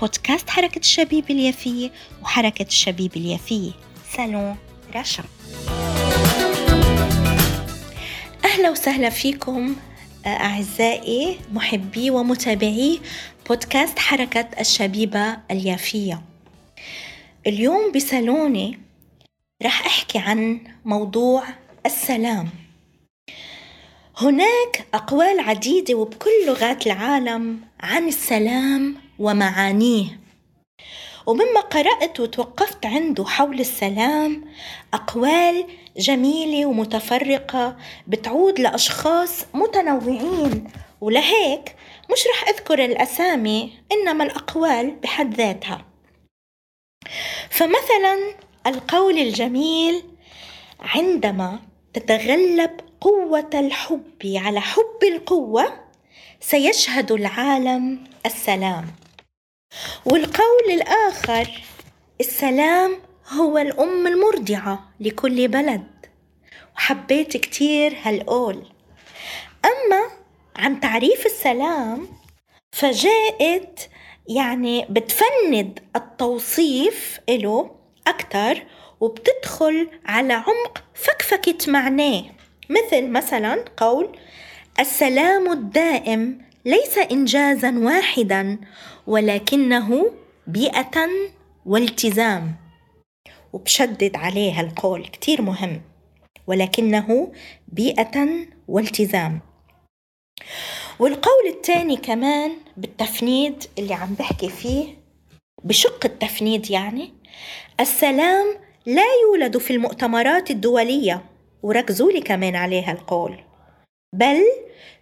بودكاست حركة الشباب اليافعة وحركة الشباب اليافعة صالون رشا. أهلا وسهلا فيكم أعزائي محبي ومتابعي بودكاست حركة الشبيبة اليافعة. اليوم بصالوني رح أحكي عن موضوع السلام. هناك أقوال عديدة وبكل لغات العالم عن السلام ومعانيه، ومما قرأت وتوقفت عنده حول السلام أقوال جميلة ومتفرقة بتعود لأشخاص متنوعين، ولهيك مش رح أذكر الأسامي إنما الأقوال بحد ذاتها. فمثلا القول الجميل: عندما تتغلب قوة الحب على حب القوة سيشهد العالم السلام. والقول الآخر: السلام هو الأم المرضعة لكل بلد. وحبيت كتير هالقول. أما عن تعريف السلام فجاءت بتفند التوصيف له أكتر وبتدخل على عمق فكفكة معناه، مثل مثلا قول: السلام الدائم ليس إنجازا واحدا ولكنه بيئة والتزام. وبشدد عليها القول كتير مهم، ولكنه بيئة والتزام. والقول الثاني كمان بالتفنيد اللي عم بحكي فيه بشق التفنيد، السلام لا يولد في المؤتمرات الدولية، وركزوا لي كمان عليها القول، بل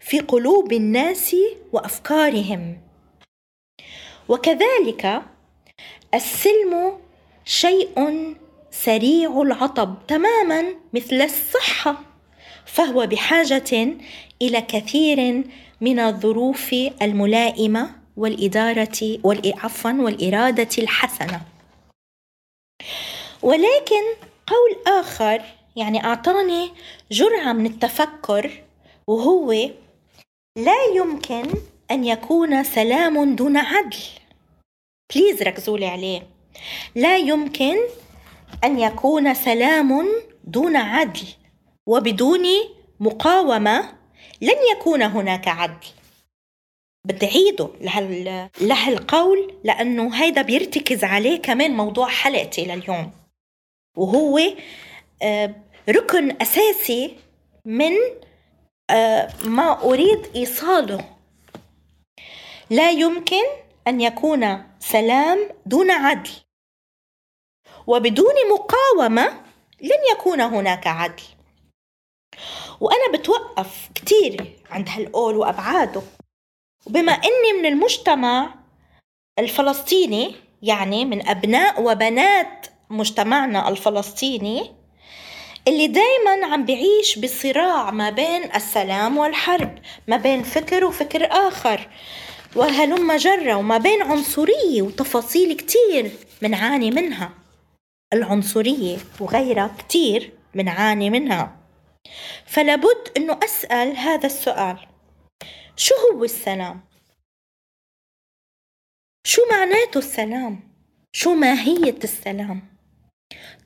في قلوب الناس وأفكارهم. وكذلك السلم شيء سريع العطب تماما مثل الصحة، فهو بحاجة إلى كثير من الظروف الملائمة والإرادة الحسنة. ولكن قول آخر أعطاني جرعة من التفكر، وهو: لا يمكن أن يكون سلام دون عدل. بليز ركزوا لي عليه، لا يمكن أن يكون سلام دون عدل، وبدون مقاومة لن يكون هناك عدل. بدي أعيده لهالقول لأنه هيدا بيرتكز عليه كمان موضوع حلقتي لليوم، وهو ركن أساسي من ما أريد إيصاله. لا يمكن أن يكون سلام دون عدل، وبدون مقاومة لن يكون هناك عدل. وأنا بتوقف كتير عند هالقول وأبعاده، وبما أني من المجتمع الفلسطيني، من أبناء وبنات مجتمعنا الفلسطيني اللي دايما عم بعيش بصراع ما بين السلام والحرب، ما بين فكر وفكر آخر وهلم جرة، وما بين عنصرية وتفاصيل كتير منعاني منها، العنصرية وغيرها كتير منعاني منها. فلابد أنه أسأل هذا السؤال: شو هو السلام؟ شو معناته السلام؟ شو ماهية السلام؟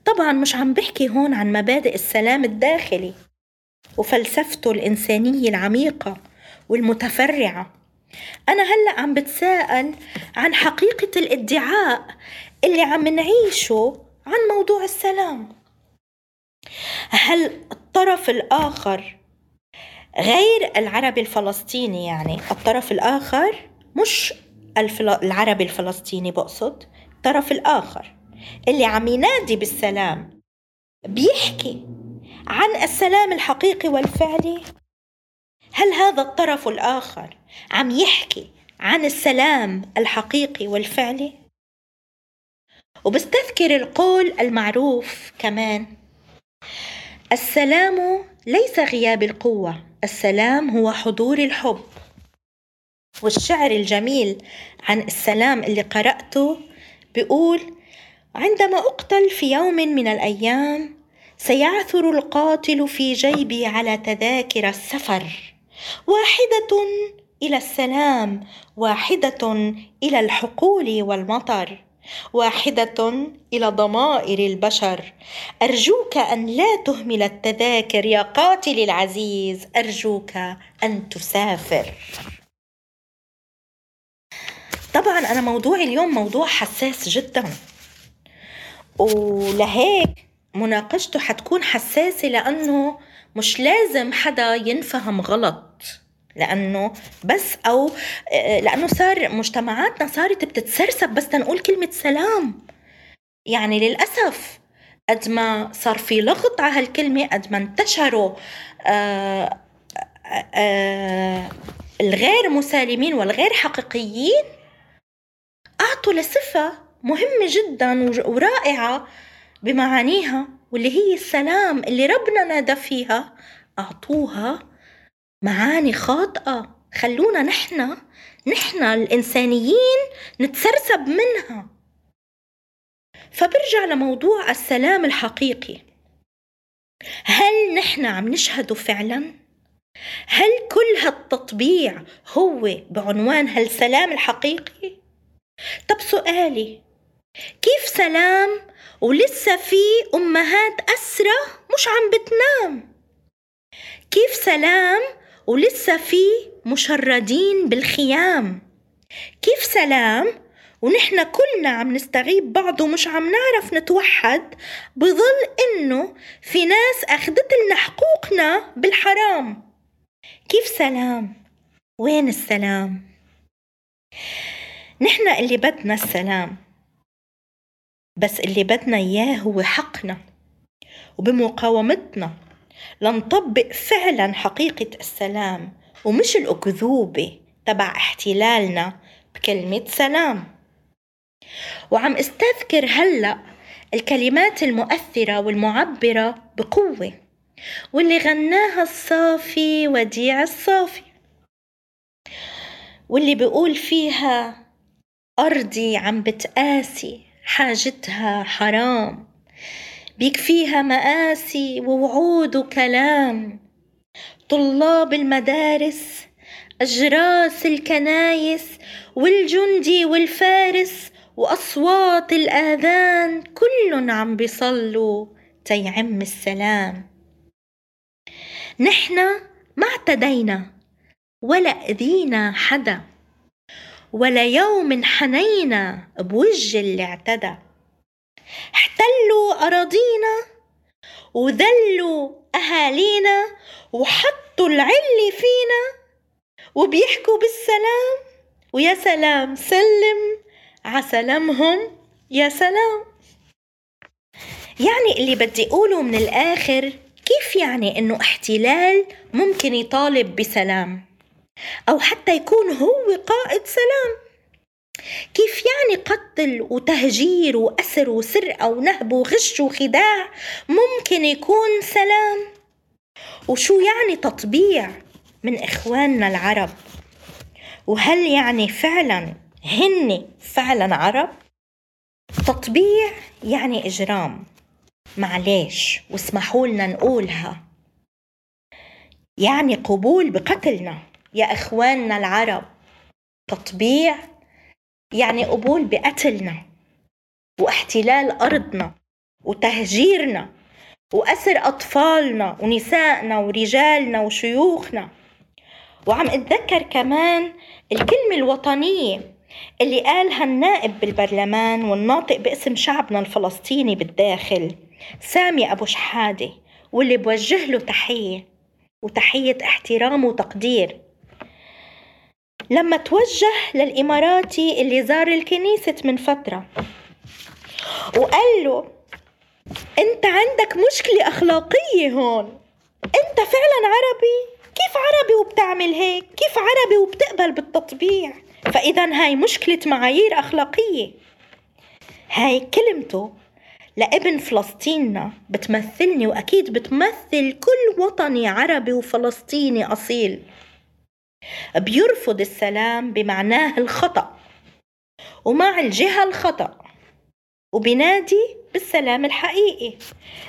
طبعا مش عم بحكي هون عن مبادئ السلام الداخلي وفلسفته الإنسانية العميقة والمتفرعة. أنا هلأ عم بتساءل عن حقيقة الادعاء اللي عم نعيشه عن موضوع السلام. هل الطرف الآخر غير العربي الفلسطيني، الطرف الآخر مش العربي الفلسطيني، بقصد الطرف الآخر اللي عم ينادي بالسلام، بيحكي عن السلام الحقيقي والفعلي؟ هل هذا الطرف الآخر عم يحكي عن السلام الحقيقي والفعلي؟ وبستذكر القول المعروف كمان: السلام ليس غياب القوة، السلام هو حضور الحب. والشعر الجميل عن السلام اللي قرأته بيقول: عندما أقتل في يوم من الأيام سيعثر القاتل في جيبي على تذاكر السفر، واحدة إلى السلام، واحدة إلى الحقول والمطر، واحدة إلى ضمائر البشر. أرجوك أن لا تهمل التذاكر يا قاتل العزيز، أرجوك أن تسافر. طبعا أنا موضوعي اليوم موضوع حساس جدا، ولهيك مناقشته حتكون حساسة، لأنه مش لازم حدا ينفهم غلط، لأنه صار مجتمعاتنا صارت بتتسرسب بس تنقول كلمة سلام. يعني للأسف قد ما صار في لغط على هالكلمة، قد ما انتشروا الغير مسالمين والغير حقيقيين، أعطوا لصفة مهمة جدا ورائعة بمعانيها، واللي هي السلام اللي ربنا نادى فيها، أعطوها معاني خاطئة، خلونا نحن الإنسانيين نتسرسب منها. فبرجع لموضوع السلام الحقيقي: هل نحن عم نشهده فعلا؟ هل كل هالتطبيع هو بعنوان هالسلام الحقيقي؟ طب سؤالي: كيف سلام ولسه في أمهات أسرى مش عم بتنام؟ كيف سلام ولسه في مشردين بالخيام؟ كيف سلام ونحن كلنا عم نستغيب بعض ومش عم نعرف نتوحد، بظل إنه في ناس أخذت لنا حقوقنا بالحرام؟ كيف سلام؟ وين السلام؟ نحن اللي بدنا السلام، بس اللي بدنا إياه هو حقنا، وبمقاومتنا لنطبق فعلا حقيقة السلام، ومش الأكذوبة تبع احتلالنا بكلمة سلام. وعم استذكر هلأ الكلمات المؤثرة والمعبرة بقوة، واللي غناها الصافي وديع الصافي، واللي بيقول فيها: أرضي عم بتقاسي، حاجتها حرام، بيكفيها مآسي ووعود وكلام، طلاب المدارس، أجراس الكنايس، والجندي والفارس، وأصوات الآذان، كلن عم بيصلوا تيعم السلام. نحن ما اعتدينا ولا أذينا حدا، ولا يوم حنينا بوجه اللي اعتدى. احتلوا أراضينا وذلوا أهالينا وحطوا العلي فينا، وبيحكوا بالسلام، ويا سلام سلم عسلامهم يا سلام. يعني اللي بدي أقوله من الآخر: كيف يعني إنه احتلال ممكن يطالب بسلام، أو حتى يكون هو قائد سلام؟ كيف يعني قتل وتهجير وأسر وسرقة ونهب وغش وخداع ممكن يكون سلام؟ وشو يعني تطبيع من إخواننا العرب؟ وهل يعني فعلا هن فعلا عرب؟ تطبيع يعني إجرام، معليش واسمحوا لنا نقولها، يعني قبول بقتلنا يا إخواننا العرب. تطبيع يعني قبول بقتلنا واحتلال أرضنا وتهجيرنا وأسر أطفالنا ونسائنا ورجالنا وشيوخنا. وعم أتذكر كمان الكلمة الوطنية اللي قالها النائب بالبرلمان والناطق باسم شعبنا الفلسطيني بالداخل، سامي أبو شحادة، واللي بوجه له تحية، وتحية احترام وتقدير، لما توجه للإماراتي اللي زار الكنيسة من فترة وقال له: أنت عندك مشكلة أخلاقية هون، أنت فعلا عربي؟ كيف عربي وبتعمل هيك؟ كيف عربي وبتقبل بالتطبيع؟ فإذا هاي مشكلة معايير أخلاقية. هاي كلمته لابن فلسطيننا بتمثلني وأكيد بتمثل كل وطني عربي وفلسطيني أصيل بيرفض السلام بمعناه الخطأ ومع الجهة الخطأ وبنادي بالسلام الحقيقي،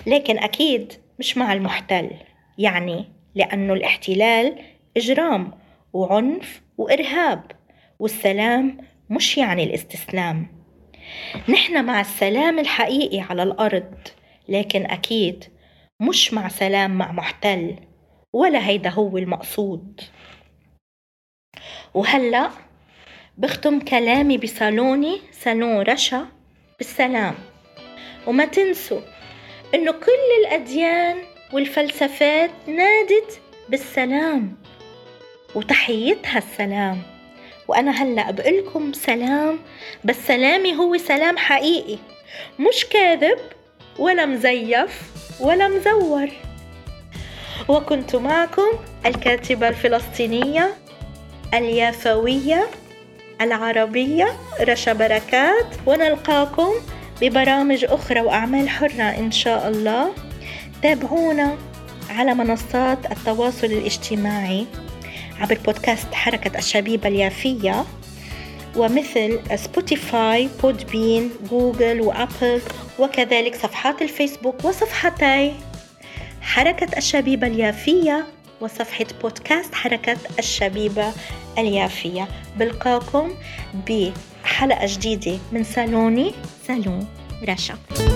لكن أكيد مش مع المحتل، يعني لأنه الاحتلال إجرام وعنف وإرهاب، والسلام مش يعني الاستسلام. نحن مع السلام الحقيقي على الأرض، لكن أكيد مش مع سلام مع محتل، ولا هيدا هو المقصود. وهلأ بختم كلامي بصالوني صالون رشا بالسلام، وما تنسوا إنه كل الأديان والفلسفات نادت بالسلام وتحيتها السلام. وأنا هلأ بقلكم سلام، بس سلامي هو سلام حقيقي، مش كاذب ولا مزيف ولا مزور. وكنت معكم الكاتبة الفلسطينية اليافوية العربية رشا بركات، ونلقاكم ببرامج أخرى وأعمال حرة إن شاء الله. تابعونا على منصات التواصل الاجتماعي عبر بودكاست حركة الشباب اليافعة، ومثل سبوتيفاي، بودبين، جوجل وأبل، وكذلك صفحات الفيسبوك وصفحتي حركة الشباب اليافعة وصفحة بودكاست حركة الشبيبة اليافية. بلقاكم بحلقة جديدة من صالوني صالون رشا.